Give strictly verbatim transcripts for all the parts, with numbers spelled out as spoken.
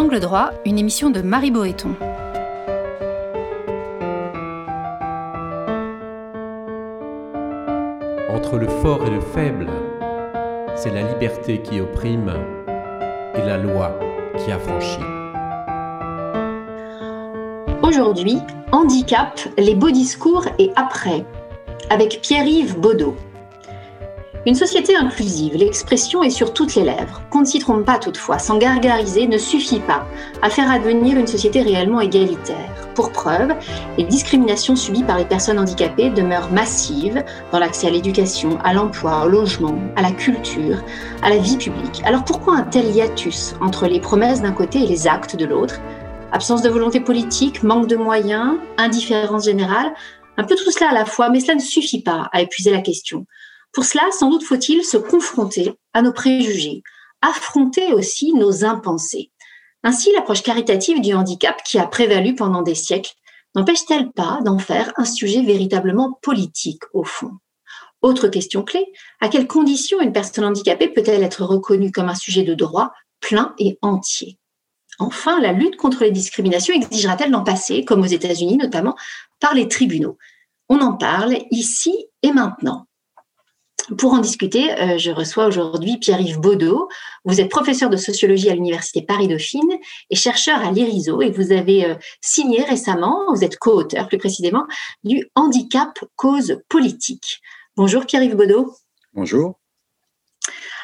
Angle droit, une émission de Marie Boéton. Entre le fort et le faible, c'est la liberté qui opprime et la loi qui affranchit. Aujourd'hui, handicap, les beaux discours et après, avec Pierre-Yves Baudot. Une société inclusive, l'expression est sur toutes les lèvres. Qu'on ne s'y trompe pas toutefois, s'en gargariser ne suffit pas à faire advenir une société réellement égalitaire. Pour preuve, les discriminations subies par les personnes handicapées demeurent massives dans l'accès à l'éducation, à l'emploi, au logement, à la culture, à la vie publique. Alors pourquoi un tel hiatus entre les promesses d'un côté et les actes de l'autre ? Absence de volonté politique, manque de moyens, indifférence générale, un peu tout cela à la fois, mais cela ne suffit pas à épuiser la question. Pour cela, sans doute faut-il se confronter à nos préjugés, affronter aussi nos impensés. Ainsi, l'approche caritative du handicap qui a prévalu pendant des siècles n'empêche-t-elle pas d'en faire un sujet véritablement politique au fond ? Autre question clé, à quelles conditions une personne handicapée peut-elle être reconnue comme un sujet de droit plein et entier ? Enfin, la lutte contre les discriminations exigera-t-elle d'en passer, comme aux États-Unis notamment, par les tribunaux ? On en parle ici et maintenant. Pour en discuter, euh, je reçois aujourd'hui Pierre-Yves Baudot. Vous êtes professeur de sociologie à l'Université Paris-Dauphine et chercheur à l'IRISO et vous avez euh, signé récemment, vous êtes co-auteur plus précisément, du Handicap Cause Politique. Bonjour Pierre-Yves Baudot. Bonjour.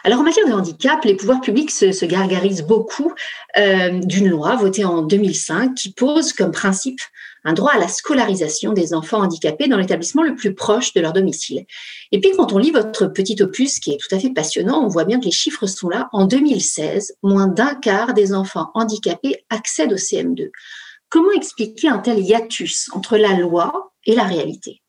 Alors en matière de handicap, les pouvoirs publics se, se gargarisent beaucoup euh, d'une loi votée en deux mille cinq qui pose comme principe un droit à la scolarisation des enfants handicapés dans l'établissement le plus proche de leur domicile. Et puis, quand on lit votre petit opus, qui est tout à fait passionnant, on voit bien que les chiffres sont là. En deux mille seize, moins d'un quart des enfants handicapés accèdent au C M deux. Comment expliquer un tel hiatus entre la loi et la réalité ?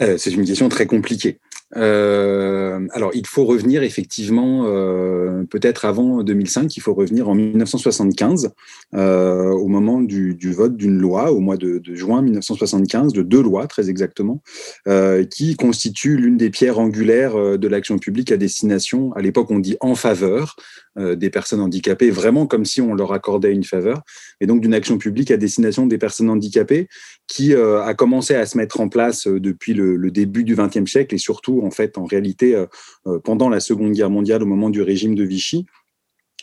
euh, C'est une question très compliquée. Euh, alors, il faut revenir effectivement, euh, peut-être avant deux mille cinq, il faut revenir en dix-neuf cent soixante-quinze, euh, au moment du, du vote d'une loi, au mois de, de juin dix-neuf cent soixante-quinze, de deux lois très exactement, euh, qui constituent l'une des pierres angulaires de l'action publique à destination, à l'époque on dit en faveur, euh, des personnes handicapées, vraiment comme si on leur accordait une faveur, et donc d'une action publique à destination des personnes handicapées qui euh, a commencé à se mettre en place depuis le, le début du vingtième siècle et surtout en fait, en réalité, euh, pendant la Seconde Guerre mondiale, au moment du régime de Vichy,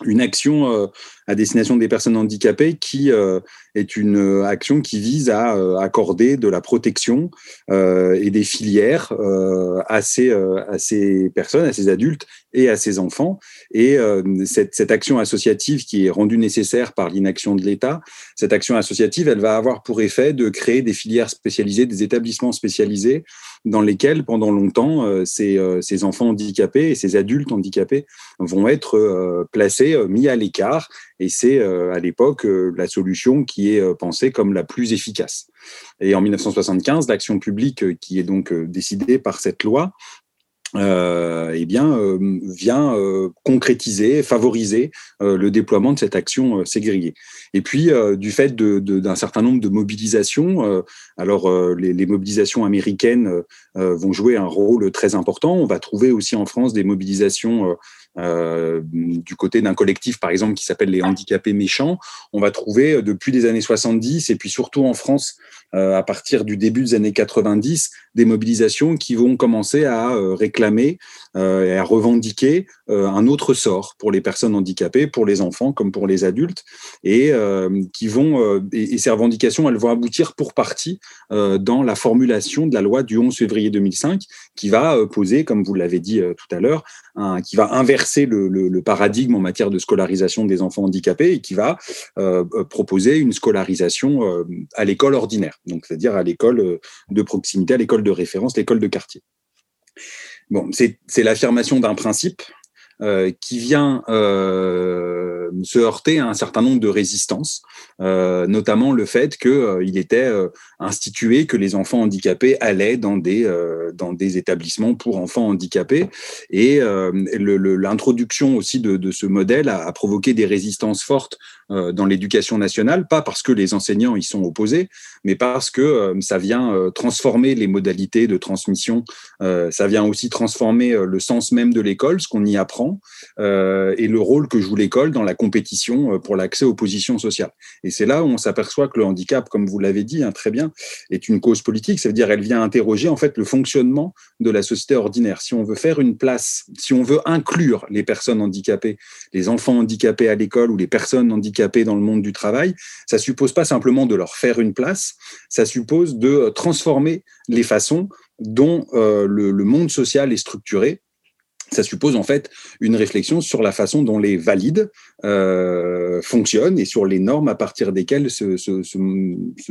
une action euh, à destination des personnes handicapées qui euh, est une action qui vise à euh, accorder de la protection euh, et des filières euh, à, ces, euh, à ces personnes, à ces adultes et à ces enfants. Et euh, cette, cette action associative qui est rendue nécessaire par l'inaction de l'État, cette action associative, elle va avoir pour effet de créer des filières spécialisées, des établissements spécialisés dans lesquels, pendant longtemps, euh, ces, euh, ces enfants handicapés et ces adultes handicapés vont être euh, placés mis à l'écart, et c'est euh, à l'époque euh, la solution qui est euh, pensée comme la plus efficace. Et en dix-neuf cent soixante-quinze, l'action publique euh, qui est donc euh, décidée par cette loi Euh, eh bien, euh, vient euh, concrétiser, favoriser euh, le déploiement de cette action euh, ségrégée. Et puis, euh, du fait de, de, d'un certain nombre de mobilisations, euh, alors euh, les, les mobilisations américaines euh, vont jouer un rôle très important. On va trouver aussi en France des mobilisations euh, euh, du côté d'un collectif, par exemple, qui s'appelle les Handicapés Méchants. On va trouver euh, depuis les années soixante-dix, et puis surtout en France, euh, à partir du début des années quatre-vingt-dix, des mobilisations qui vont commencer à euh, réclamer et à revendiquer un autre sort pour les personnes handicapées, pour les enfants comme pour les adultes, et qui vont et ces revendications, elles vont aboutir pour partie dans la formulation de la loi du onze février deux mille cinq, qui va poser, comme vous l'avez dit tout à l'heure, un, qui va inverser le, le, le paradigme en matière de scolarisation des enfants handicapés et qui va euh, proposer une scolarisation à l'école ordinaire, donc c'est-à-dire à l'école de proximité, à l'école de référence, l'école de quartier. Bon, c'est, c'est l'affirmation d'un principe euh, qui vient euh, se heurtait à un certain nombre de résistances, euh, notamment le fait qu'il euh, était euh, institué que les enfants handicapés allaient dans des, euh, dans des établissements pour enfants handicapés. Et euh, le, le, l'introduction aussi de, de ce modèle a, a provoqué des résistances fortes euh, dans l'éducation nationale, pas parce que les enseignants y sont opposés, mais parce que euh, ça vient euh, transformer les modalités de transmission, euh, ça vient aussi transformer euh, le sens même de l'école, ce qu'on y apprend, euh, et le rôle que joue l'école dans la compétition pour l'accès aux positions sociales. Et c'est là où on s'aperçoit que le handicap, comme vous l'avez dit hein, très bien, est une cause politique. Ça veut dire elle vient interroger en fait le fonctionnement de la société ordinaire. Si on veut faire une place, si on veut inclure les personnes handicapées, les enfants handicapés à l'école ou les personnes handicapées dans le monde du travail, ça suppose pas simplement de leur faire une place, ça suppose de transformer les façons dont euh, le, le monde social est structuré. Ça suppose en fait une réflexion sur la façon dont les valides euh, fonctionnent et sur les normes à partir desquelles ce, ce, ce,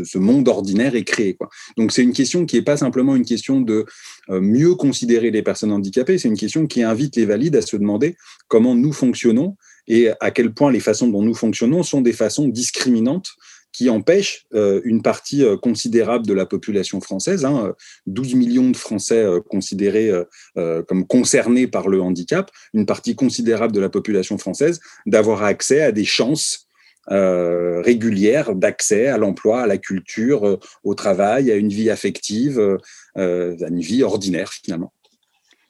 ce monde ordinaire est créé, quoi. Donc c'est une question qui n'est pas simplement une question de euh, mieux considérer les personnes handicapées, c'est une question qui invite les valides à se demander comment nous fonctionnons et à quel point les façons dont nous fonctionnons sont des façons discriminantes qui empêche euh, une partie euh, considérable de la population française, hein, douze millions de Français euh, considérés euh, euh, comme concernés par le handicap, une partie considérable de la population française, d'avoir accès à des chances Euh, régulière d'accès à l'emploi, à la culture, euh, au travail, à une vie affective, euh, euh, à une vie ordinaire finalement.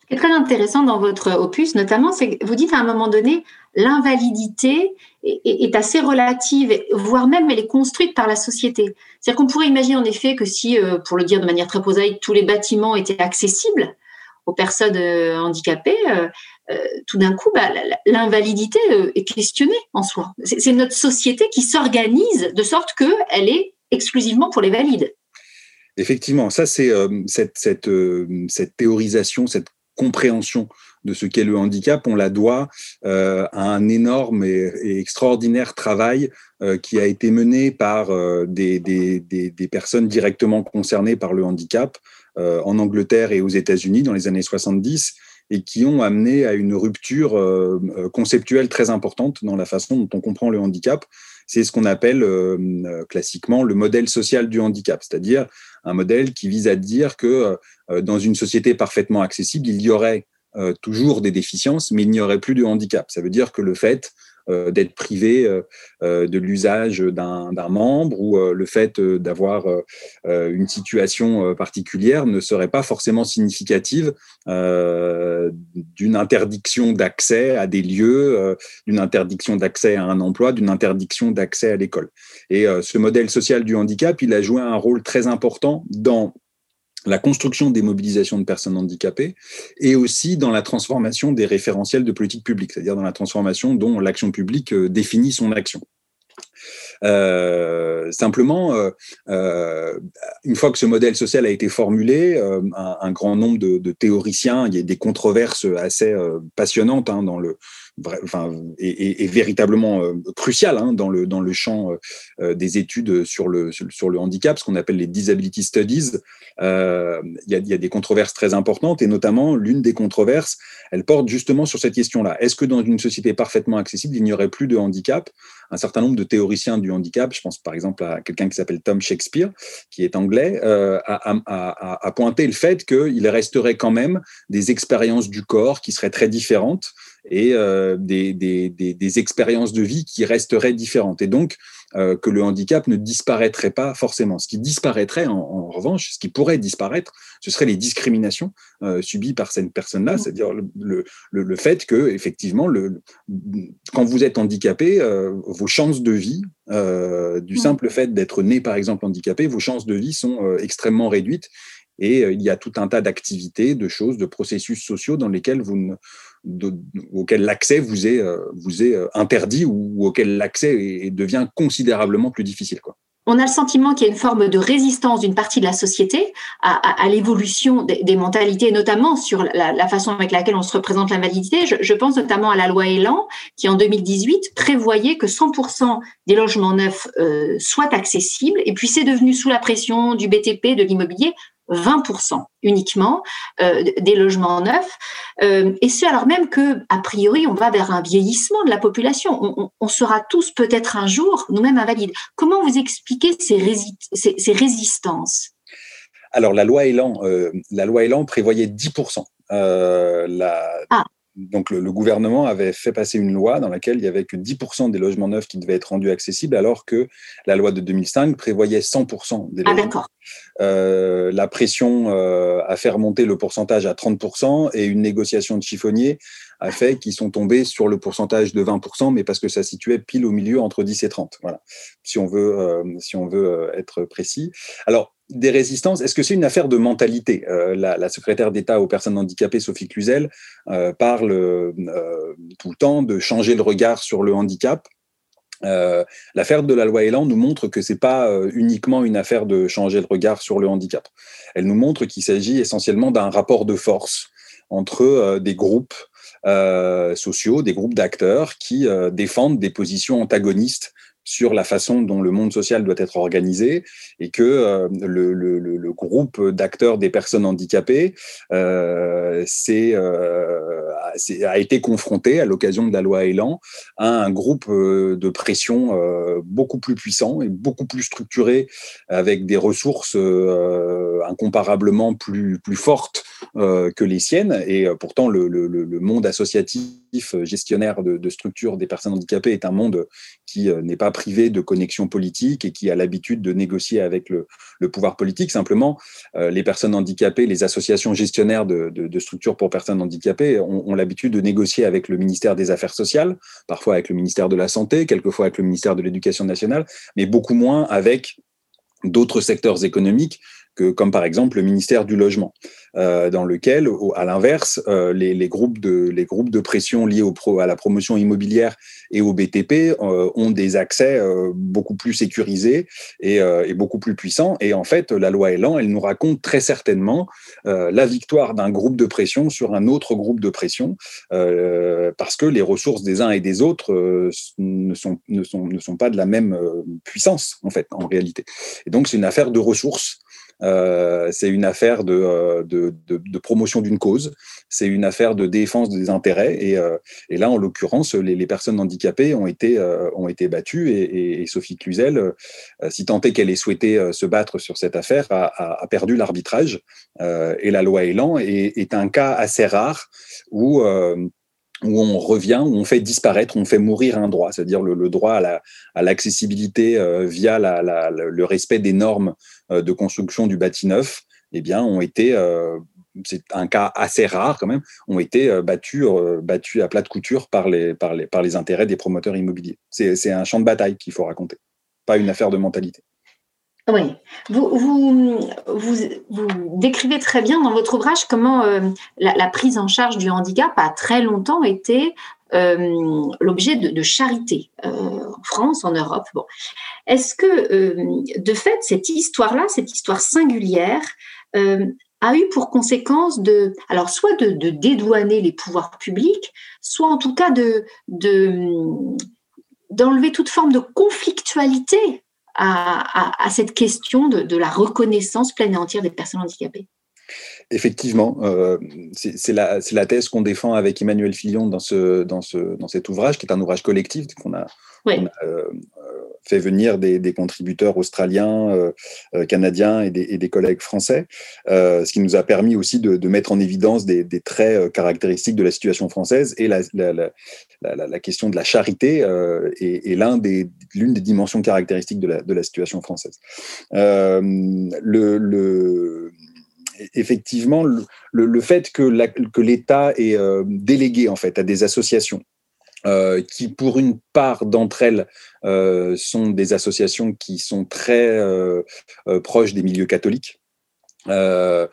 Ce qui est très intéressant dans votre opus notamment, c'est que vous dites à un moment donné l'invalidité est assez relative, voire même elle est construite par la société. C'est-à-dire qu'on pourrait imaginer en effet que si, pour le dire de manière très prosaïque, tous les bâtiments étaient accessibles aux personnes handicapées, tout d'un coup, bah, l'invalidité est questionnée en soi. C'est notre société qui s'organise de sorte qu'elle est exclusivement pour les valides. Effectivement, ça c'est euh, cette, cette, euh, cette théorisation, cette compréhension de ce qu'est le handicap, on la doit euh, à un énorme et, et extraordinaire travail euh, qui a été mené par euh, des, des, des, des personnes directement concernées par le handicap euh, en Angleterre et aux États-Unis dans les années soixante-dix et qui ont amené à une rupture euh, conceptuelle très importante dans la façon dont on comprend le handicap. C'est ce qu'on appelle euh, classiquement le modèle social du handicap, c'est-à-dire un modèle qui vise à dire que euh, dans une société parfaitement accessible, il y aurait Euh, toujours des déficiences, mais il n'y aurait plus de handicap. Ça veut dire que le fait euh, d'être privé euh, euh, de l'usage d'un, d'un membre ou euh, le fait euh, d'avoir euh, une situation euh, particulière ne serait pas forcément significative euh, d'une interdiction d'accès à des lieux, euh, d'une interdiction d'accès à un emploi, d'une interdiction d'accès à l'école. Et euh, ce modèle social du handicap, il a joué un rôle très important dans la construction des mobilisations de personnes handicapées et aussi dans la transformation des référentiels de politique publique, c'est-à-dire dans la transformation dont l'action publique définit son action. Euh, simplement, euh, euh, une fois que ce modèle social a été formulé, euh, un, un grand nombre de, de théoriciens, il y a des controverses assez euh, passionnantes hein, dans le, enfin, et, et, et véritablement euh, cruciales hein, dans le dans le champ euh, des études sur le sur, sur le handicap, ce qu'on appelle les disability studies. Euh, il y a, il y a des controverses très importantes et notamment l'une des controverses, elle porte justement sur cette question-là. Est-ce que dans une société parfaitement accessible, il n'y aurait plus de handicap? Un certain nombre de théoriciens du handicap, je pense par exemple à quelqu'un qui s'appelle Tom Shakespeare, qui est anglais, euh, a, a, a, a pointé le fait qu'il resterait quand même des expériences du corps qui seraient très différentes et euh, des, des, des, des expériences de vie qui resteraient différentes. Et donc, euh, que le handicap ne disparaîtrait pas forcément. Ce qui disparaîtrait, en, en revanche, ce qui pourrait disparaître, ce seraient les discriminations euh, subies par cette personne-là, mmh. c'est-à-dire le, le, le, le fait que, effectivement, le, le, quand vous êtes handicapé, euh, vos chances de vie, euh, du mmh. simple fait d'être né, par exemple, handicapé, vos chances de vie sont euh, extrêmement réduites. Et il y a tout un tas d'activités, de choses, de processus sociaux dans lesquels vous ne, de, auquel l'accès vous est, euh, vous est interdit ou, ou auquel l'accès est, devient considérablement plus difficile, quoi. On a le sentiment qu'il y a une forme de résistance d'une partie de la société à, à, à l'évolution des, des mentalités, notamment sur la, la façon avec laquelle on se représente l'invalidité. Je, je pense notamment à la loi Elan, qui en deux mille dix-huit prévoyait que cent pour cent des logements neufs euh, soient accessibles. Et puis c'est devenu sous la pression du B T P, de l'immobilier, vingt pour cent uniquement euh, des logements neufs, euh, et c'est alors même que a priori on va vers un vieillissement de la population. On, on, on sera tous peut-être un jour nous-mêmes invalides. Comment vous expliquez ces, rési- ces, ces résistances ? Alors la loi Elan, euh, la loi Elan prévoyait dix pour cent. Euh, la... Ah. Donc, le, le gouvernement avait fait passer une loi dans laquelle il n'y avait que dix pour cent des logements neufs qui devaient être rendus accessibles, alors que la loi de deux mille cinq prévoyait cent pour cent des logements. Ah, d'accord. Euh, la pression euh, a fait remonter le pourcentage à trente pour cent et une négociation de chiffonnier a fait qu'ils sont tombés sur le pourcentage de vingt pour cent, mais parce que ça situait pile au milieu entre dix et trente. Voilà, si on veut, euh, si on veut être précis. Alors, des résistances, est-ce que c'est une affaire de mentalité ? euh, la, la secrétaire d'État aux personnes handicapées, Sophie Cluzel, euh, parle euh, tout le temps de changer le regard sur le handicap. Euh, l'affaire de la loi Elan nous montre que c'est pas euh, uniquement une affaire de changer le regard sur le handicap. Elle nous montre qu'il s'agit essentiellement d'un rapport de force entre euh, des groupes euh, sociaux, des groupes d'acteurs qui euh, défendent des positions antagonistes sur la façon dont le monde social doit être organisé, et que euh, le, le, le groupe d'acteurs des personnes handicapées euh, c'est, euh, c'est, a été confronté, à l'occasion de la loi Elan, à un groupe de pression euh, beaucoup plus puissant et beaucoup plus structuré, avec des ressources euh, incomparablement plus, plus fortes euh, que les siennes. Et pourtant, le, le, le monde associatif, gestionnaire de, de structures des personnes handicapées, est un monde qui euh, n'est pas privé de connexion politique et qui a l'habitude de négocier avec le, le pouvoir politique. Simplement, euh, les personnes handicapées, les associations gestionnaires de, de, de structures pour personnes handicapées ont, ont l'habitude de négocier avec le ministère des Affaires sociales, parfois avec le ministère de la Santé, quelquefois avec le ministère de l'Éducation nationale, mais beaucoup moins avec d'autres secteurs économiques, que, comme par exemple le ministère du Logement, euh, dans lequel, au, à l'inverse, euh, les, les, groupes de, les groupes de pression liés au pro, à la promotion immobilière et au B T P euh, ont des accès euh, beaucoup plus sécurisés et, euh, et beaucoup plus puissants. Et en fait, la loi Elan, elle nous raconte très certainement euh, la victoire d'un groupe de pression sur un autre groupe de pression, euh, parce que les ressources des uns et des autres euh, ne, sont, ne, sont, ne sont pas de la même puissance, en fait, en réalité. Et donc, c'est une affaire de ressources. Euh, c'est une affaire de, de, de, de promotion d'une cause, c'est une affaire de défense des intérêts, et, euh, et là, en l'occurrence, les, les personnes handicapées ont été, euh, ont été battues, et, et, et Sophie Cluzel, euh, si tant est qu'elle ait souhaité euh, se battre sur cette affaire, a, a, a perdu l'arbitrage, euh, et la loi Elan est, est un cas assez rare où... Euh, où on revient, où on fait disparaître, où on fait mourir un droit, c'est-à-dire le, le droit à, la, à l'accessibilité euh, via la, la, le respect des normes euh, de construction du bâti neuf, eh bien, ont été, euh, c'est un cas assez rare quand même, ont été euh, battus, euh, battus à plate couture par les, par les, par les intérêts des promoteurs immobiliers. C'est, c'est un champ de bataille qu'il faut raconter, pas une affaire de mentalité. Oui, vous, vous, vous, vous décrivez très bien dans votre ouvrage comment euh, la, la prise en charge du handicap a très longtemps été euh, l'objet de, de charité euh, en France, en Europe. Bon. Est-ce que, euh, de fait, cette histoire-là, cette histoire singulière, euh, a eu pour conséquence de, alors soit de, de dédouaner les pouvoirs publics, soit en tout cas de, de, d'enlever toute forme de conflictualité À, à, à cette question de, de la reconnaissance pleine et entière des personnes handicapées? Effectivement, euh, c'est, c'est, la, c'est la thèse qu'on défend avec Emmanuel Fillon dans, ce, dans, ce, dans cet ouvrage, qui est un ouvrage collectif qu'on a, oui. qu'on a euh, fait venir des, des contributeurs australiens, euh, euh, canadiens et des, et des collègues français, euh, ce qui nous a permis aussi de, de mettre en évidence des, des traits caractéristiques de la situation française, et la, la, la La, la, la question de la charité euh, est, est l'un des, l'une des dimensions caractéristiques de la, de la situation française. Euh, le, le, effectivement, le, le fait que, la, que l'État est euh, délégué en fait, à des associations, Euh, qui pour une part d'entre elles euh, sont des associations qui sont très euh, euh, proches des milieux catholiques. Euh,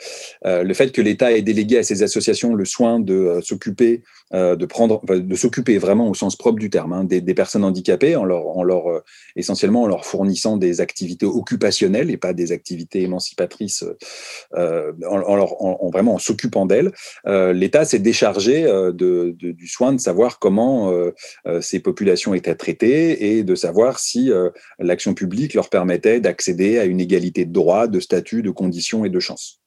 euh, le fait que l'État ait délégué à ces associations le soin de euh, s'occuper, euh, de prendre, de s'occuper vraiment au sens propre du terme, hein, des, des personnes handicapées, en leur, en leur euh, essentiellement en leur fournissant des activités occupationnelles et pas des activités émancipatrices, euh, en, en leur, en, en vraiment en s'occupant d'elles, euh, l'État s'est déchargé euh, de, de, du soin de savoir comment euh, euh, ces populations étaient traitées, et de savoir si euh, l'action publique leur permettait d'accéder à une égalité de droits, de statut, de conditions et de chance.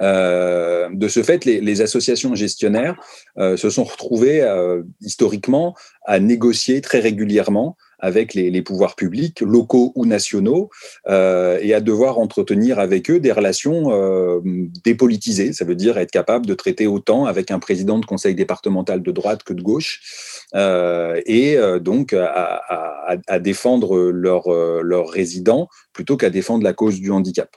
Euh, de ce fait, les, les associations gestionnaires euh, se sont retrouvées euh, historiquement à négocier très régulièrement avec les, les pouvoirs publics, locaux ou nationaux, euh, et à devoir entretenir avec eux des relations euh, dépolitisées. Ça veut dire être capable de traiter autant avec un président de conseil départemental de droite que de gauche, euh, et euh, donc à, à, à défendre leurs euh, leur résidents plutôt qu'à défendre la cause du handicap.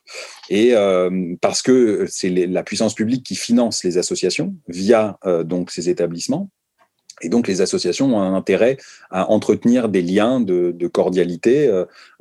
Et euh, parce que c'est les, la puissance publique qui finance les associations via euh, donc ces établissements, et donc, les associations ont un intérêt à entretenir des liens de, de cordialité,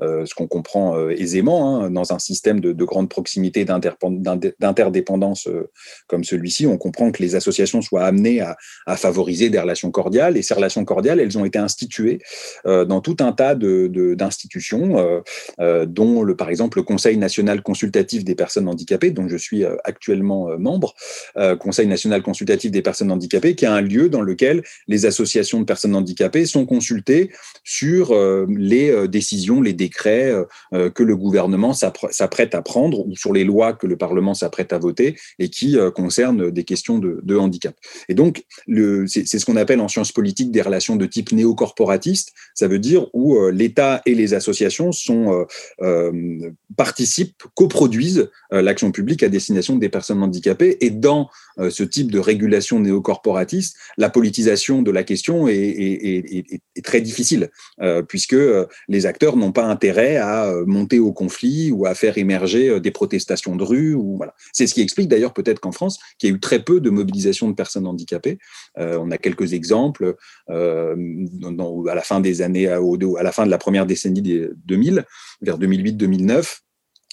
euh, ce qu'on comprend euh, aisément, hein, dans un système de, de grande proximité, d'interdépendance euh, comme celui-ci. On comprend que les associations soient amenées à, à favoriser des relations cordiales. Et ces relations cordiales, elles ont été instituées euh, dans tout un tas de, de, d'institutions, euh, euh, dont, le, par exemple, le Conseil national consultatif des personnes handicapées, dont je suis euh, actuellement euh, membre, euh, Conseil national consultatif des personnes handicapées, qui est un lieu dans lequel les associations de personnes handicapées sont consultées sur euh, les euh, décisions, les décrets euh, que le gouvernement s'apprête à prendre ou sur les lois que le Parlement s'apprête à voter et qui euh, concernent des questions de, de handicap. Et donc, le, c'est, c'est ce qu'on appelle en sciences politiques des relations de type néocorporatiste. Ça veut dire où euh, l'État et les associations sont, euh, euh, participent, coproduisent euh, l'action publique à destination des personnes handicapées. Et dans euh, ce type de régulation néocorporatiste, la politisation de la question est, est, est, est très difficile, euh, puisque les acteurs n'ont pas intérêt à monter au conflit ou à faire émerger des protestations de rue. Ou, voilà. C'est ce qui explique d'ailleurs peut-être qu'en France, qu'il y a eu très peu de mobilisation de personnes handicapées. Euh, on a quelques exemples euh, dans, à la fin des années, à, à la fin de la première décennie des deux mille, vers deux mille huit deux mille neuf.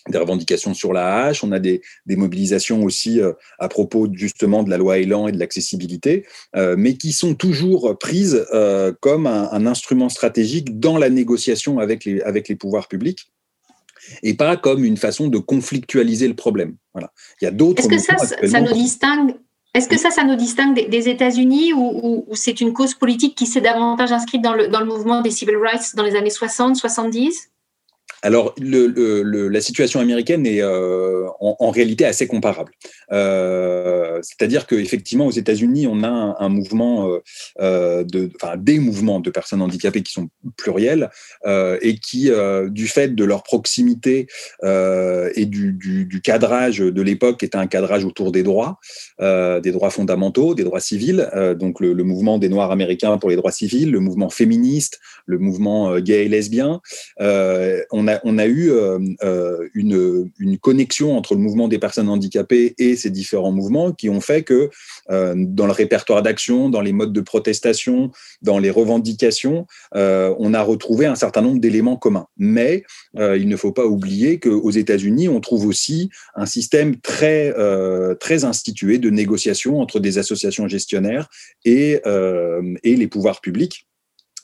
Des revendications sur la hache, on a des, des mobilisations aussi euh, à propos justement de la loi Elan et de l'accessibilité, euh, mais qui sont toujours prises euh, comme un, un instrument stratégique dans la négociation avec les, avec les pouvoirs publics, et pas comme une façon de conflictualiser le problème. Voilà. Il y a d'autres. Est-ce que ça, ça nous distingue Est-ce que ça, ça nous distingue des, des États-Unis où, où, où c'est une cause politique qui s'est davantage inscrite dans le, dans le mouvement des civil rights dans les années soixante soixante-dix? Alors, le, le, la situation américaine est euh, en, en réalité assez comparable. Euh, c'est-à-dire qu'effectivement, aux États-Unis, on a un, un mouvement, euh, de, enfin, des mouvements de personnes handicapées qui sont pluriels euh, et qui, euh, du fait de leur proximité euh, et du, du, du cadrage de l'époque, qui était un cadrage autour des droits, euh, des droits fondamentaux, des droits civils, euh, donc le, le mouvement des Noirs américains pour les droits civils, le mouvement féministe, le mouvement euh, gay et lesbien, euh, on a On a eu euh, une, une connexion entre le mouvement des personnes handicapées et ces différents mouvements qui ont fait que euh, dans le répertoire d'action, dans les modes de protestation, dans les revendications, euh, on a retrouvé un certain nombre d'éléments communs. Mais euh, il ne faut pas oublier qu'aux États-Unis, on trouve aussi un système très, euh, très institué de négociation entre des associations gestionnaires et, euh, et les pouvoirs publics.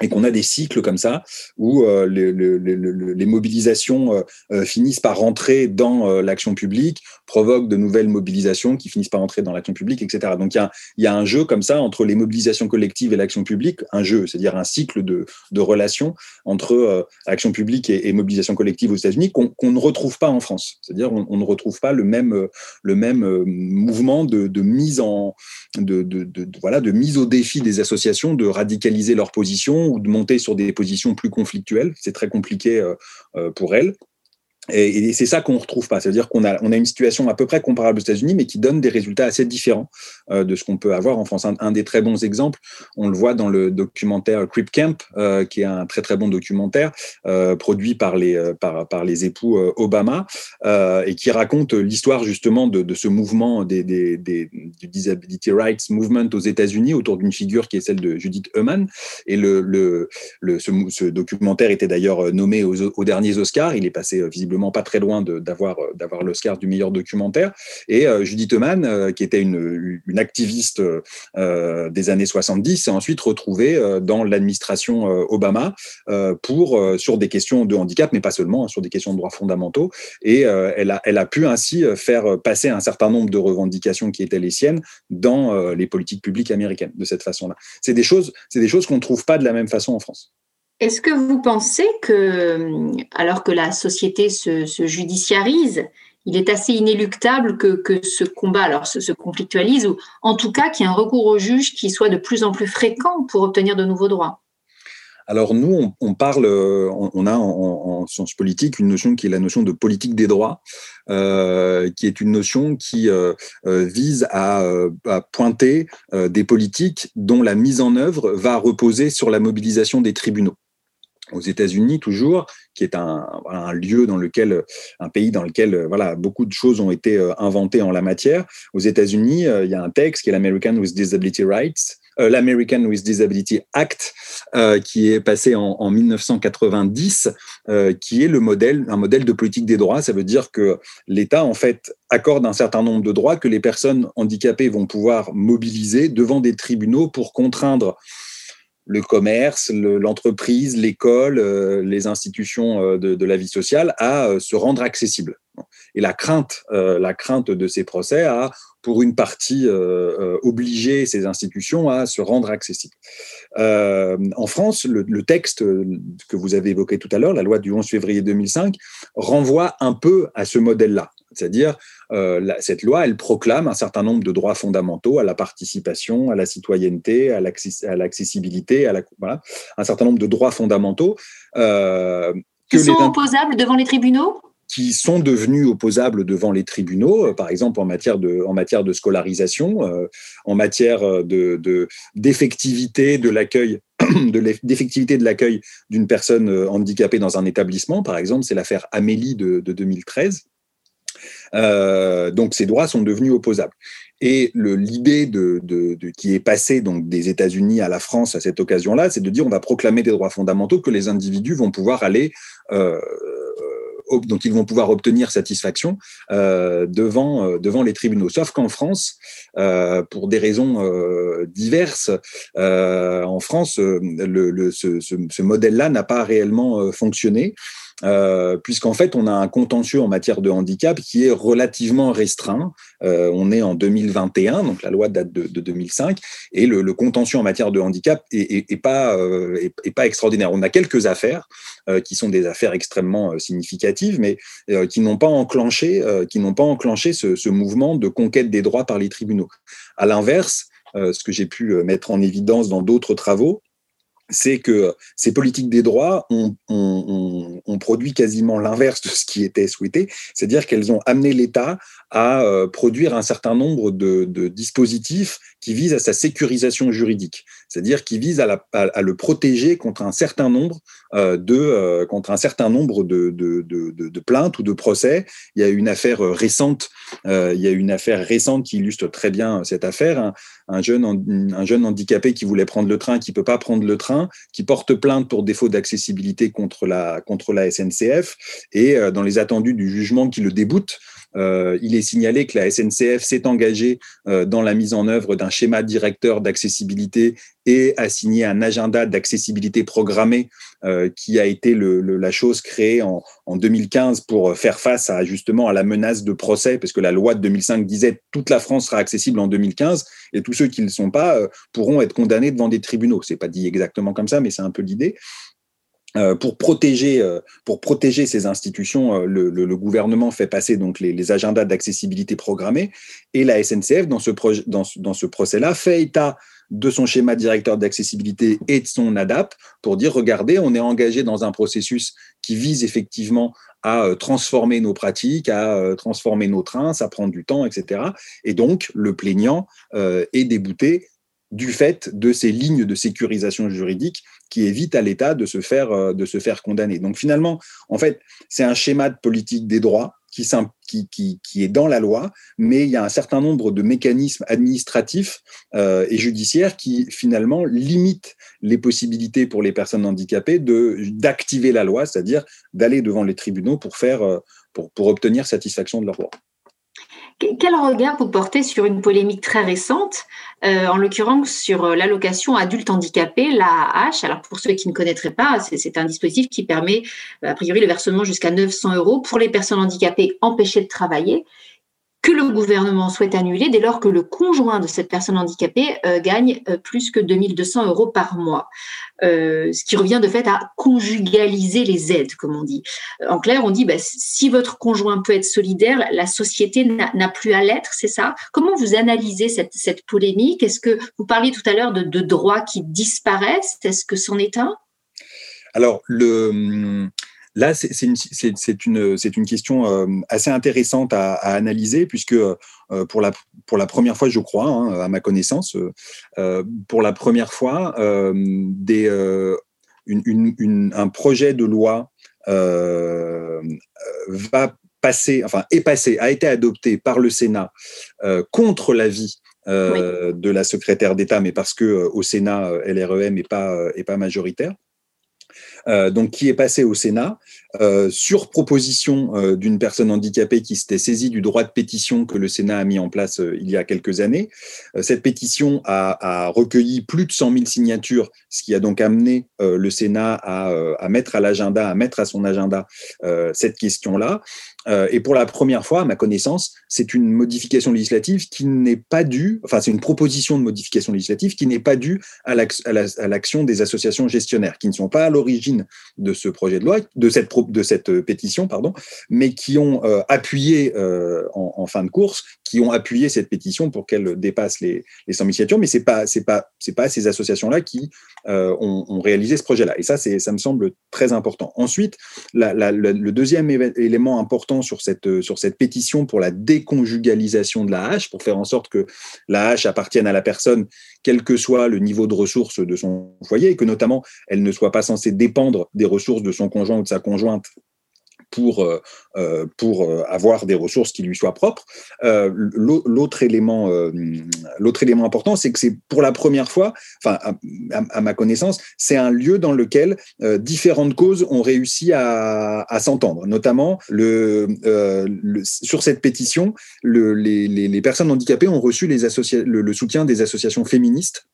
Et qu'on a des cycles comme ça où euh, le, le, le, les mobilisations euh, finissent par rentrer dans euh, l'action publique, provoquent de nouvelles mobilisations qui finissent par rentrer dans l'action publique, et cetera. Donc il y a, y a un jeu comme ça entre les mobilisations collectives et l'action publique, un jeu, c'est-à-dire un cycle de, de relations entre euh, action publique et, et mobilisation collective aux États-Unis qu'on, qu'on ne retrouve pas en France. C'est-à-dire on, on ne retrouve pas le même, le même mouvement de, de mise en, de, de, de, de, voilà, de mise au défi des associations de radicaliser leur position ou de monter sur des positions plus conflictuelles. C'est très compliqué euh, pour elle. Et, et c'est ça qu'on ne retrouve pas. C'est-à-dire qu'on a, on a une situation à peu près comparable aux États-Unis, mais qui donne des résultats assez différents euh, de ce qu'on peut avoir en France. Un, un des très bons exemples, on le voit dans le documentaire Crip Camp, euh, qui est un très très bon documentaire euh, produit par les, par, par les époux euh, Obama, euh, et qui raconte l'histoire justement de, de ce mouvement des, des, des, du Disability Rights Movement aux États-Unis autour d'une figure qui est celle de Judith Heumann. Et le, le, le, ce, ce documentaire était d'ailleurs nommé aux, aux derniers Oscars. Il est passé euh, visiblement pas très loin de, d'avoir, d'avoir l'Oscar du meilleur documentaire. Et euh, Judith Heumann, euh, qui était une, une activiste euh, des années soixante-dix, s'est ensuite retrouvée euh, dans l'administration euh, Obama euh, pour, euh, sur des questions de handicap, mais pas seulement, hein, sur des questions de droits fondamentaux. Et euh, elle, a, elle a pu ainsi faire passer un certain nombre de revendications qui étaient les siennes dans euh, les politiques publiques américaines, de cette façon-là. C'est des choses, c'est des choses qu'on ne trouve pas de la même façon en France. Est-ce que vous pensez que, alors que la société se, se judiciarise, il est assez inéluctable que, que ce combat alors se, se conflictualise, ou en tout cas qu'il y ait un recours au juge qui soit de plus en plus fréquent pour obtenir de nouveaux droits. Alors nous, on, on parle, on a en, en sciences politiques une notion qui est la notion de politique des droits, euh, qui est une notion qui euh, vise à, à pointer euh, des politiques dont la mise en œuvre va reposer sur la mobilisation des tribunaux. Aux États-Unis toujours, qui est un, un lieu dans lequel, un pays dans lequel, voilà, beaucoup de choses ont été inventées en la matière. Aux États-Unis, euh, il y a un texte qui est l'American with Disability Rights. L'American with Disability Act, euh, qui est passé en, en dix-neuf cent quatre-vingt-dix, euh, qui est le modèle, un modèle de politique des droits. Ça veut dire que l'État, en fait, accorde un certain nombre de droits que les personnes handicapées vont pouvoir mobiliser devant des tribunaux pour contraindre le commerce, le, l'entreprise, l'école, euh, les institutions euh, de, de la vie sociale à euh, se rendre accessibles. Et la crainte, euh, la crainte de ces procès a, pour une partie, euh, euh, obligé ces institutions à se rendre accessibles. Euh, en France, le, le texte que vous avez évoqué tout à l'heure, la loi du onze février deux mille cinq, renvoie un peu à ce modèle-là. C'est-à-dire, euh, la, cette loi, elle proclame un certain nombre de droits fondamentaux à la participation, à la citoyenneté, à, à l'accessibilité, à la, voilà, un certain nombre de droits fondamentaux. Euh, Qui sont les... opposables devant les tribunaux ? Qui sont devenus opposables devant les tribunaux, par exemple en matière de, en matière de scolarisation, euh, en matière de, de, d'effectivité de l'accueil, de l'effectivité de l'accueil d'une personne handicapée dans un établissement. Par exemple, c'est l'affaire Amélie de, de deux mille treize. Euh, donc, ces droits sont devenus opposables. Et le, l'idée de, de, de, qui est passée donc, des États-Unis à la France à cette occasion-là, c'est de dire on va proclamer des droits fondamentaux que les individus vont pouvoir aller... Euh, dont ils vont pouvoir obtenir satisfaction euh, devant, euh, devant les tribunaux. Sauf qu'en France, euh, pour des raisons euh, diverses, euh, en France, euh, le, le, ce, ce, ce modèle-là n'a pas réellement euh, fonctionné, euh, puisqu'en fait, on a un contentieux en matière de handicap qui est relativement restreint. Euh, on est en deux mille vingt et un, donc la loi date de, de deux mille cinq, et le, le contentieux en matière de handicap n'est pas, euh, est, est pas extraordinaire. On a quelques affaires euh, qui sont des affaires extrêmement euh, significatives, mais euh, qui n'ont pas enclenché, euh, qui n'ont pas enclenché ce, ce mouvement de conquête des droits par les tribunaux. À l'inverse, euh, ce que j'ai pu mettre en évidence dans d'autres travaux, c'est que ces politiques des droits ont, ont, ont, ont produit quasiment l'inverse de ce qui était souhaité, c'est-à-dire qu'elles ont amené l'État à euh, produire un certain nombre de, de dispositifs qui visent à sa sécurisation juridique, c'est-à-dire qui visent à, la, à, à le protéger contre un certain nombre euh, de euh, contre un certain nombre de, de, de, de, de plaintes ou de procès. Il y a une affaire récente, euh, il y a une affaire récente qui illustre très bien cette affaire. Un, un jeune un jeune handicapé qui voulait prendre le train, qui peut pas prendre le train, qui porte plainte pour défaut d'accessibilité contre la, contre la S N C F, et euh, dans les attendus du jugement qui le déboute, euh, il est signalé que la S N C F s'est engagée euh, dans la mise en œuvre d'un schéma directeur d'accessibilité et a signé un agenda d'accessibilité programmée euh, qui a été le, le, la chose créée en, en deux mille quinze pour faire face à, justement à la menace de procès, parce que la loi de deux mille cinq disait « toute la France sera accessible en deux mille quinze » et tous ceux qui ne le sont pas euh, pourront être condamnés devant des tribunaux. Ce n'est pas dit exactement comme ça, mais c'est un peu l'idée. Euh, pour protéger, euh, pour protéger ces institutions, euh, le, le, le gouvernement fait passer donc les, les agendas d'accessibilité programmés, et la S N C F dans ce, proje, dans, dans ce procès-là fait état de son schéma directeur d'accessibilité et de son A D A P pour dire regardez, on est engagé dans un processus qui vise effectivement à transformer nos pratiques, à transformer nos trains, ça prend du temps, et cetera. Et donc le plaignant euh, est débouté du fait de ces lignes de sécurisation juridique qui évitent à l'État de se faire, de se faire condamner. Donc finalement, en fait, c'est un schéma de politique des droits qui, qui, qui, qui est dans la loi, mais il y a un certain nombre de mécanismes administratifs euh, et judiciaires qui finalement limitent les possibilités pour les personnes handicapées de, d'activer la loi, c'est-à-dire d'aller devant les tribunaux pour, faire, pour, pour obtenir satisfaction de leurs droits. Quel regard vous portez sur une polémique très récente, euh, en l'occurrence sur l'allocation adulte handicapé, l'A A H? Alors pour ceux qui ne connaîtraient pas, c'est, c'est un dispositif qui permet a priori le versement jusqu'à neuf cents euros pour les personnes handicapées empêchées de travailler. que le gouvernement souhaite annuler dès lors que le conjoint de cette personne handicapée euh, gagne euh, plus que deux mille deux cents euros par mois, euh, ce qui revient de fait à conjugaliser les aides, comme on dit. En clair, on dit, bah, si votre conjoint peut être solidaire, la société n'a, n'a plus à l'être, c'est ça? Comment vous analysez cette, cette polémique? Est-ce que vous parliez tout à l'heure de, de droits qui disparaissent? Est-ce que c'en est un? Alors, le... Là, c'est, c'est, une, c'est, c'est, une, c'est une question euh, assez intéressante à, à analyser, puisque euh, pour, la, pour la première fois, je crois, hein, à ma connaissance, euh, pour la première fois, euh, des, euh, une, une, une, un projet de loi euh, va passer, enfin, est passé, a été adopté par le Sénat euh, contre l'avis euh, oui. de la secrétaire d'État, mais parce que euh, au Sénat, L R E M n'est pas, euh, est pas majoritaire. Euh, donc, qui est passé au Sénat euh, sur proposition euh, d'une personne handicapée qui s'était saisie du droit de pétition que le Sénat a mis en place euh, il y a quelques années. Euh, cette pétition a, a recueilli plus de cent mille signatures, ce qui a donc amené euh, le Sénat à, euh, à mettre à l'agenda, à mettre à son agenda euh, cette question-là. Euh, et pour la première fois, à ma connaissance, c'est une modification législative qui n'est pas due, enfin, c'est une proposition de modification législative qui n'est pas due à, l'ac- à, la, à l'action des associations gestionnaires, qui ne sont pas à l'origine de ce projet de loi, de cette, pro- de cette pétition, pardon, mais qui ont euh, appuyé euh, en, en fin de course, qui ont appuyé cette pétition pour qu'elle dépasse les, les cent mille signatures, mais c'est pas, c'est pas, c'est pas ces associations-là qui euh, ont, ont réalisé ce projet-là. Et ça, c'est, ça me semble très important. Ensuite, la, la, la, le deuxième élément important sur cette, sur cette pétition pour la déconjugalisation de la hache, pour faire en sorte que la hache appartienne à la personne, quel que soit le niveau de ressources de son foyer, et que notamment, elle ne soit pas censée dépendre des ressources de son conjoint ou de sa conjointe pour, euh, pour avoir des ressources qui lui soient propres. Euh, l'autre, élément, euh, l'autre élément important, c'est que c'est pour la première fois, enfin, à, à ma connaissance, c'est un lieu dans lequel euh, différentes causes ont réussi à, à s'entendre. Notamment, le, euh, le, sur cette pétition, le, les, les, les personnes handicapées ont reçu les associa- le, le soutien des associations féministes.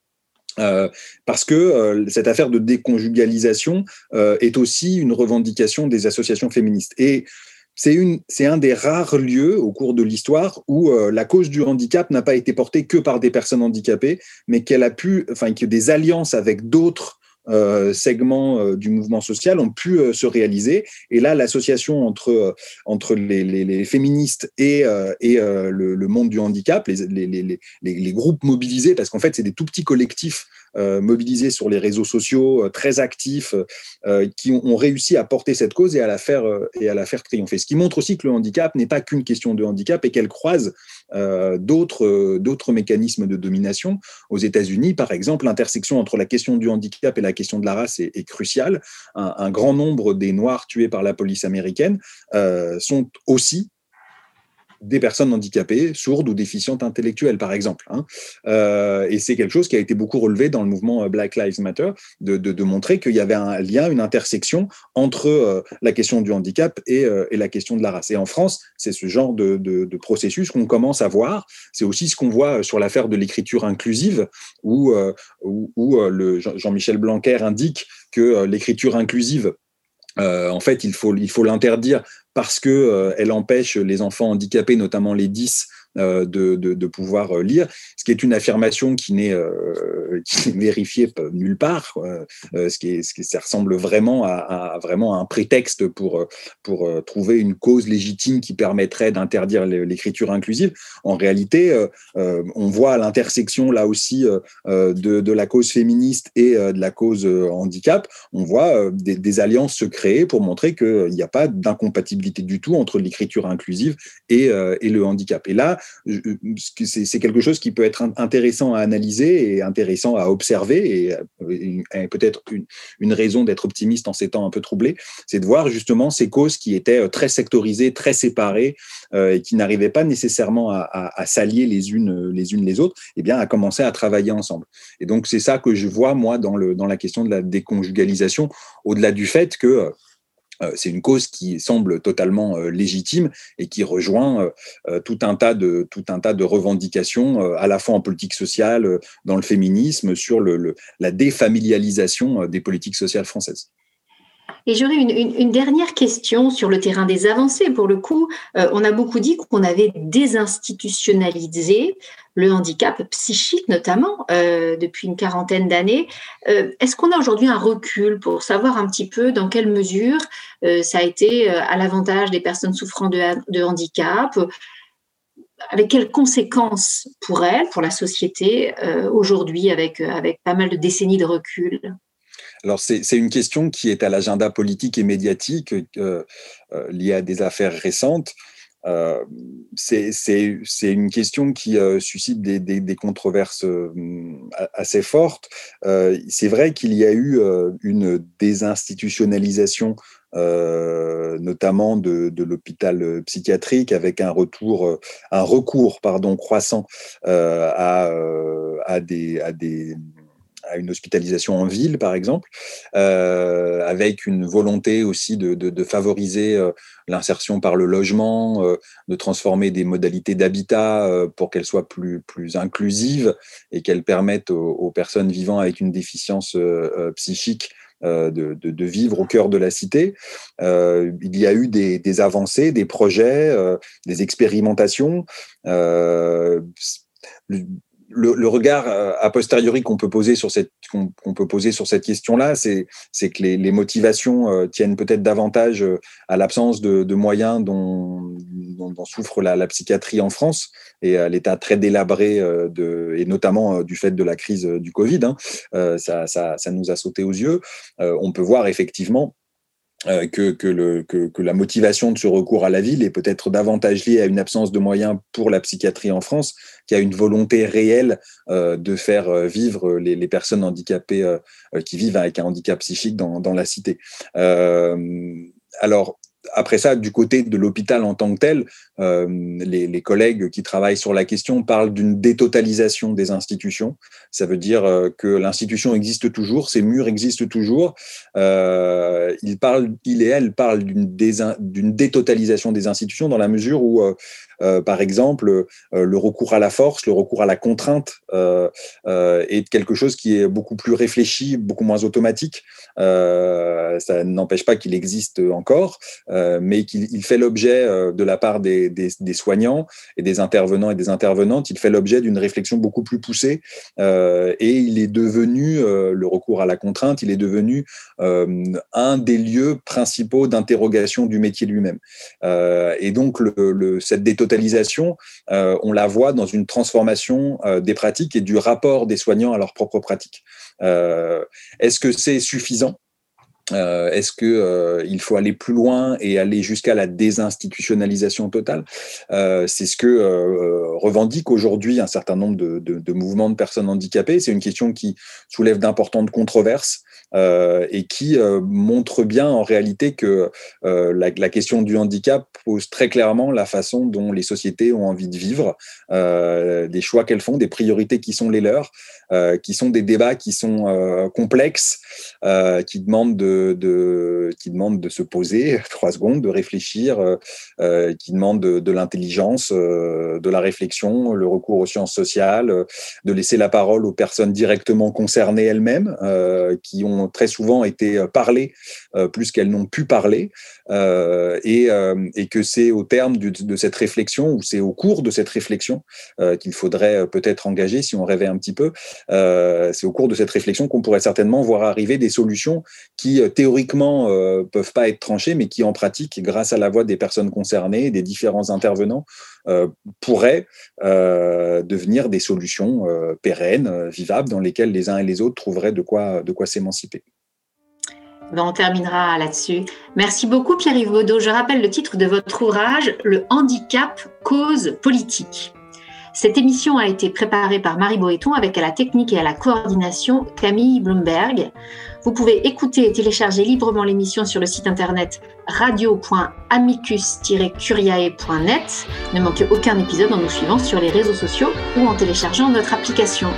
Euh, parce que euh, cette affaire de déconjugalisation euh, est aussi une revendication des associations féministes. Et c'est, une, c'est un des rares lieux au cours de l'histoire où euh, la cause du handicap n'a pas été portée que par des personnes handicapées, mais qu'elle a pu, enfin, que des alliances avec d'autres Euh, segments euh, du mouvement social ont pu euh, se réaliser. Et là, l'association entre, euh, entre les, les, les féministes et, euh, et euh, le, le monde du handicap, les, les, les, les, les groupes mobilisés, parce qu'en fait, c'est des tout petits collectifs euh, mobilisés sur les réseaux sociaux, euh, très actifs, euh, qui ont, ont réussi à porter cette cause et à la faire, euh, et à la faire triompher. Ce qui montre aussi que le handicap n'est pas qu'une question de handicap et qu'elle croise euh, d'autres, euh, d'autres mécanismes de domination. Aux États-Unis, par exemple, l'intersection entre la question du handicap et la La question de la race est, est cruciale. Un, un grand nombre des Noirs tués par la police américaine euh, sont aussi des personnes handicapées, sourdes ou déficientes intellectuelles, par exemple. Hein. Euh, et c'est quelque chose qui a été beaucoup relevé dans le mouvement Black Lives Matter, de, de, de montrer qu'il y avait un lien, une intersection entre euh, la question du handicap et, euh, et la question de la race. Et en France, c'est ce genre de, de, de processus qu'on commence à voir. C'est aussi ce qu'on voit sur l'affaire de l'écriture inclusive, où, euh, où, où le Jean-Michel Blanquer indique que euh, l'écriture inclusive, euh, en fait, il faut, il faut l'interdire parce que euh, elle empêche les enfants handicapés, notamment les dys, euh, de, de, de pouvoir lire, ce qui est une affirmation qui n'est, euh, qui n'est vérifiée nulle part, euh, ce, qui est, ce qui ça ressemble vraiment à, à, vraiment à un prétexte pour, pour euh, trouver une cause légitime qui permettrait d'interdire l'écriture inclusive. En réalité, euh, euh, on voit à l'intersection, là aussi, euh, de, de la cause féministe et euh, de la cause handicap, on voit euh, des, des alliances se créer pour montrer qu'il n'y a pas d'incompatibilité du tout entre l'écriture inclusive et, euh, et le handicap. Et là, c'est, c'est quelque chose qui peut être intéressant à analyser et intéressant à observer, et, et, et peut-être une, une raison d'être optimiste en ces temps un peu troublés, c'est de voir justement ces causes qui étaient très sectorisées, très séparées, euh, et qui n'arrivaient pas nécessairement à, à, à s'allier les unes, les unes les autres, et bien à commencer à travailler ensemble. Et donc c'est ça que je vois moi dans, le, dans la question de la déconjugalisation, au-delà du fait que c'est une cause qui semble totalement légitime et qui rejoint tout un tas de, tout un tas de revendications, à la fois en politique sociale, dans le féminisme, sur le, le, la défamilialisation des politiques sociales françaises. Et j'aurais une, une, une dernière question sur le terrain des avancées. Pour le coup, euh, on a beaucoup dit qu'on avait désinstitutionnalisé le handicap psychique notamment euh, depuis une quarantaine d'années. Euh, est-ce qu'on a aujourd'hui un recul pour savoir un petit peu dans quelle mesure euh, ça a été à l'avantage des personnes souffrant de, de handicap, avec quelles conséquences pour elles, pour la société euh, aujourd'hui avec, avec pas mal de décennies de recul ? Alors, c'est, c'est une question qui est à l'agenda politique et médiatique euh, euh, liée à des affaires récentes. Euh, c'est, c'est, c'est une question qui euh, suscite des, des, des controverses euh, assez fortes. Euh, c'est vrai qu'il y a eu euh, une désinstitutionnalisation, euh, notamment de, de l'hôpital psychiatrique, avec un, retour, un recours pardon, croissant euh, à, euh, à des... À des à une hospitalisation en ville, par exemple, euh, avec une volonté aussi de, de, de favoriser euh, l'insertion par le logement, euh, de transformer des modalités d'habitat euh, pour qu'elles soient plus, plus inclusives et qu'elles permettent aux, aux personnes vivant avec une déficience euh, psychique euh, de, de, de vivre au cœur de la cité. Euh, il y a eu des, des avancées, des projets, euh, des expérimentations. Euh, le, Le, le regard a posteriori qu'on peut poser sur cette, qu'on, qu'on peut poser sur cette question-là, c'est, c'est que les, les motivations euh, tiennent peut-être davantage euh, à l'absence de, de moyens dont, dont, dont souffre la, la psychiatrie en France et à l'état très délabré, euh, de, et notamment euh, du fait de la crise euh, du Covid. Hein, euh, ça, ça, ça nous a sauté aux yeux. Euh, on peut voir effectivement Euh, que, que, le, que, que la motivation de ce recours à la ville est peut-être davantage liée à une absence de moyens pour la psychiatrie en France qu'à une volonté réelle euh, de faire vivre les, les personnes handicapées euh, qui vivent avec un handicap psychique dans, dans la cité. Euh, alors, après ça, du côté de l'hôpital en tant que tel, euh, les, les collègues qui travaillent sur la question parlent d'une détotalisation des institutions. Ça veut dire euh, que l'institution existe toujours, ses murs existent toujours. Euh, ils parlent, il et elle parlent d'une, désin, d'une détotalisation des institutions dans la mesure où, euh, euh, par exemple, euh, le recours à la force, le recours à la contrainte euh, euh, est quelque chose qui est beaucoup plus réfléchi, beaucoup moins automatique. Euh, ça n'empêche pas qu'il existe encore. Euh, mais qu'il il fait l'objet euh, de la part des, des, des soignants et des intervenants et des intervenantes, il fait l'objet d'une réflexion beaucoup plus poussée euh, et il est devenu, euh, le recours à la contrainte, il est devenu euh, un des lieux principaux d'interrogation du métier lui-même. Euh, et donc, le, le, cette détotalisation, euh, on la voit dans une transformation euh, des pratiques et du rapport des soignants à leurs propres pratiques. Euh, est-ce que c'est suffisant ? Euh, est-ce qu'il euh, faut aller plus loin et aller jusqu'à la désinstitutionnalisation totale ? euh, C'est ce que euh, revendique aujourd'hui un certain nombre de, de, de mouvements de personnes handicapées. C'est une question qui soulève d'importantes controverses euh, et qui euh, montre bien en réalité que euh, la, la question du handicap pose très clairement la façon dont les sociétés ont envie de vivre, euh, des choix qu'elles font, des priorités qui sont les leurs, euh, qui sont des débats qui sont euh, complexes, euh, qui demandent de De, de, qui demande de se poser trois secondes, de réfléchir, euh, euh, qui demande de, de l'intelligence, euh, de la réflexion, le recours aux sciences sociales, euh, de laisser la parole aux personnes directement concernées elles-mêmes, euh, qui ont très souvent été parlées euh, plus qu'elles n'ont pu parler, euh, et, euh, et que c'est au terme du, de cette réflexion, ou c'est au cours de cette réflexion euh, qu'il faudrait peut-être engager, si on rêvait un petit peu, euh, c'est au cours de cette réflexion qu'on pourrait certainement voir arriver des solutions qui théoriquement euh, peuvent pas être tranchés, mais qui en pratique, grâce à la voix des personnes concernées, des différents intervenants, euh, pourraient euh, devenir des solutions euh, pérennes, vivables, dans lesquelles les uns et les autres trouveraient de quoi, de quoi s'émanciper. Ben, on terminera là-dessus. Merci beaucoup Pierre-Yves Baudot. Je rappelle le titre de votre ouvrage, « Le handicap, cause politique ». Cette émission a été préparée par Marie Boéton avec à la technique et à la coordination Camille Bloomberg. Vous pouvez écouter et télécharger librement l'émission sur le site internet radio point amicus tiret curiae point net. Ne manquez aucun épisode en nous suivant sur les réseaux sociaux ou en téléchargeant notre application.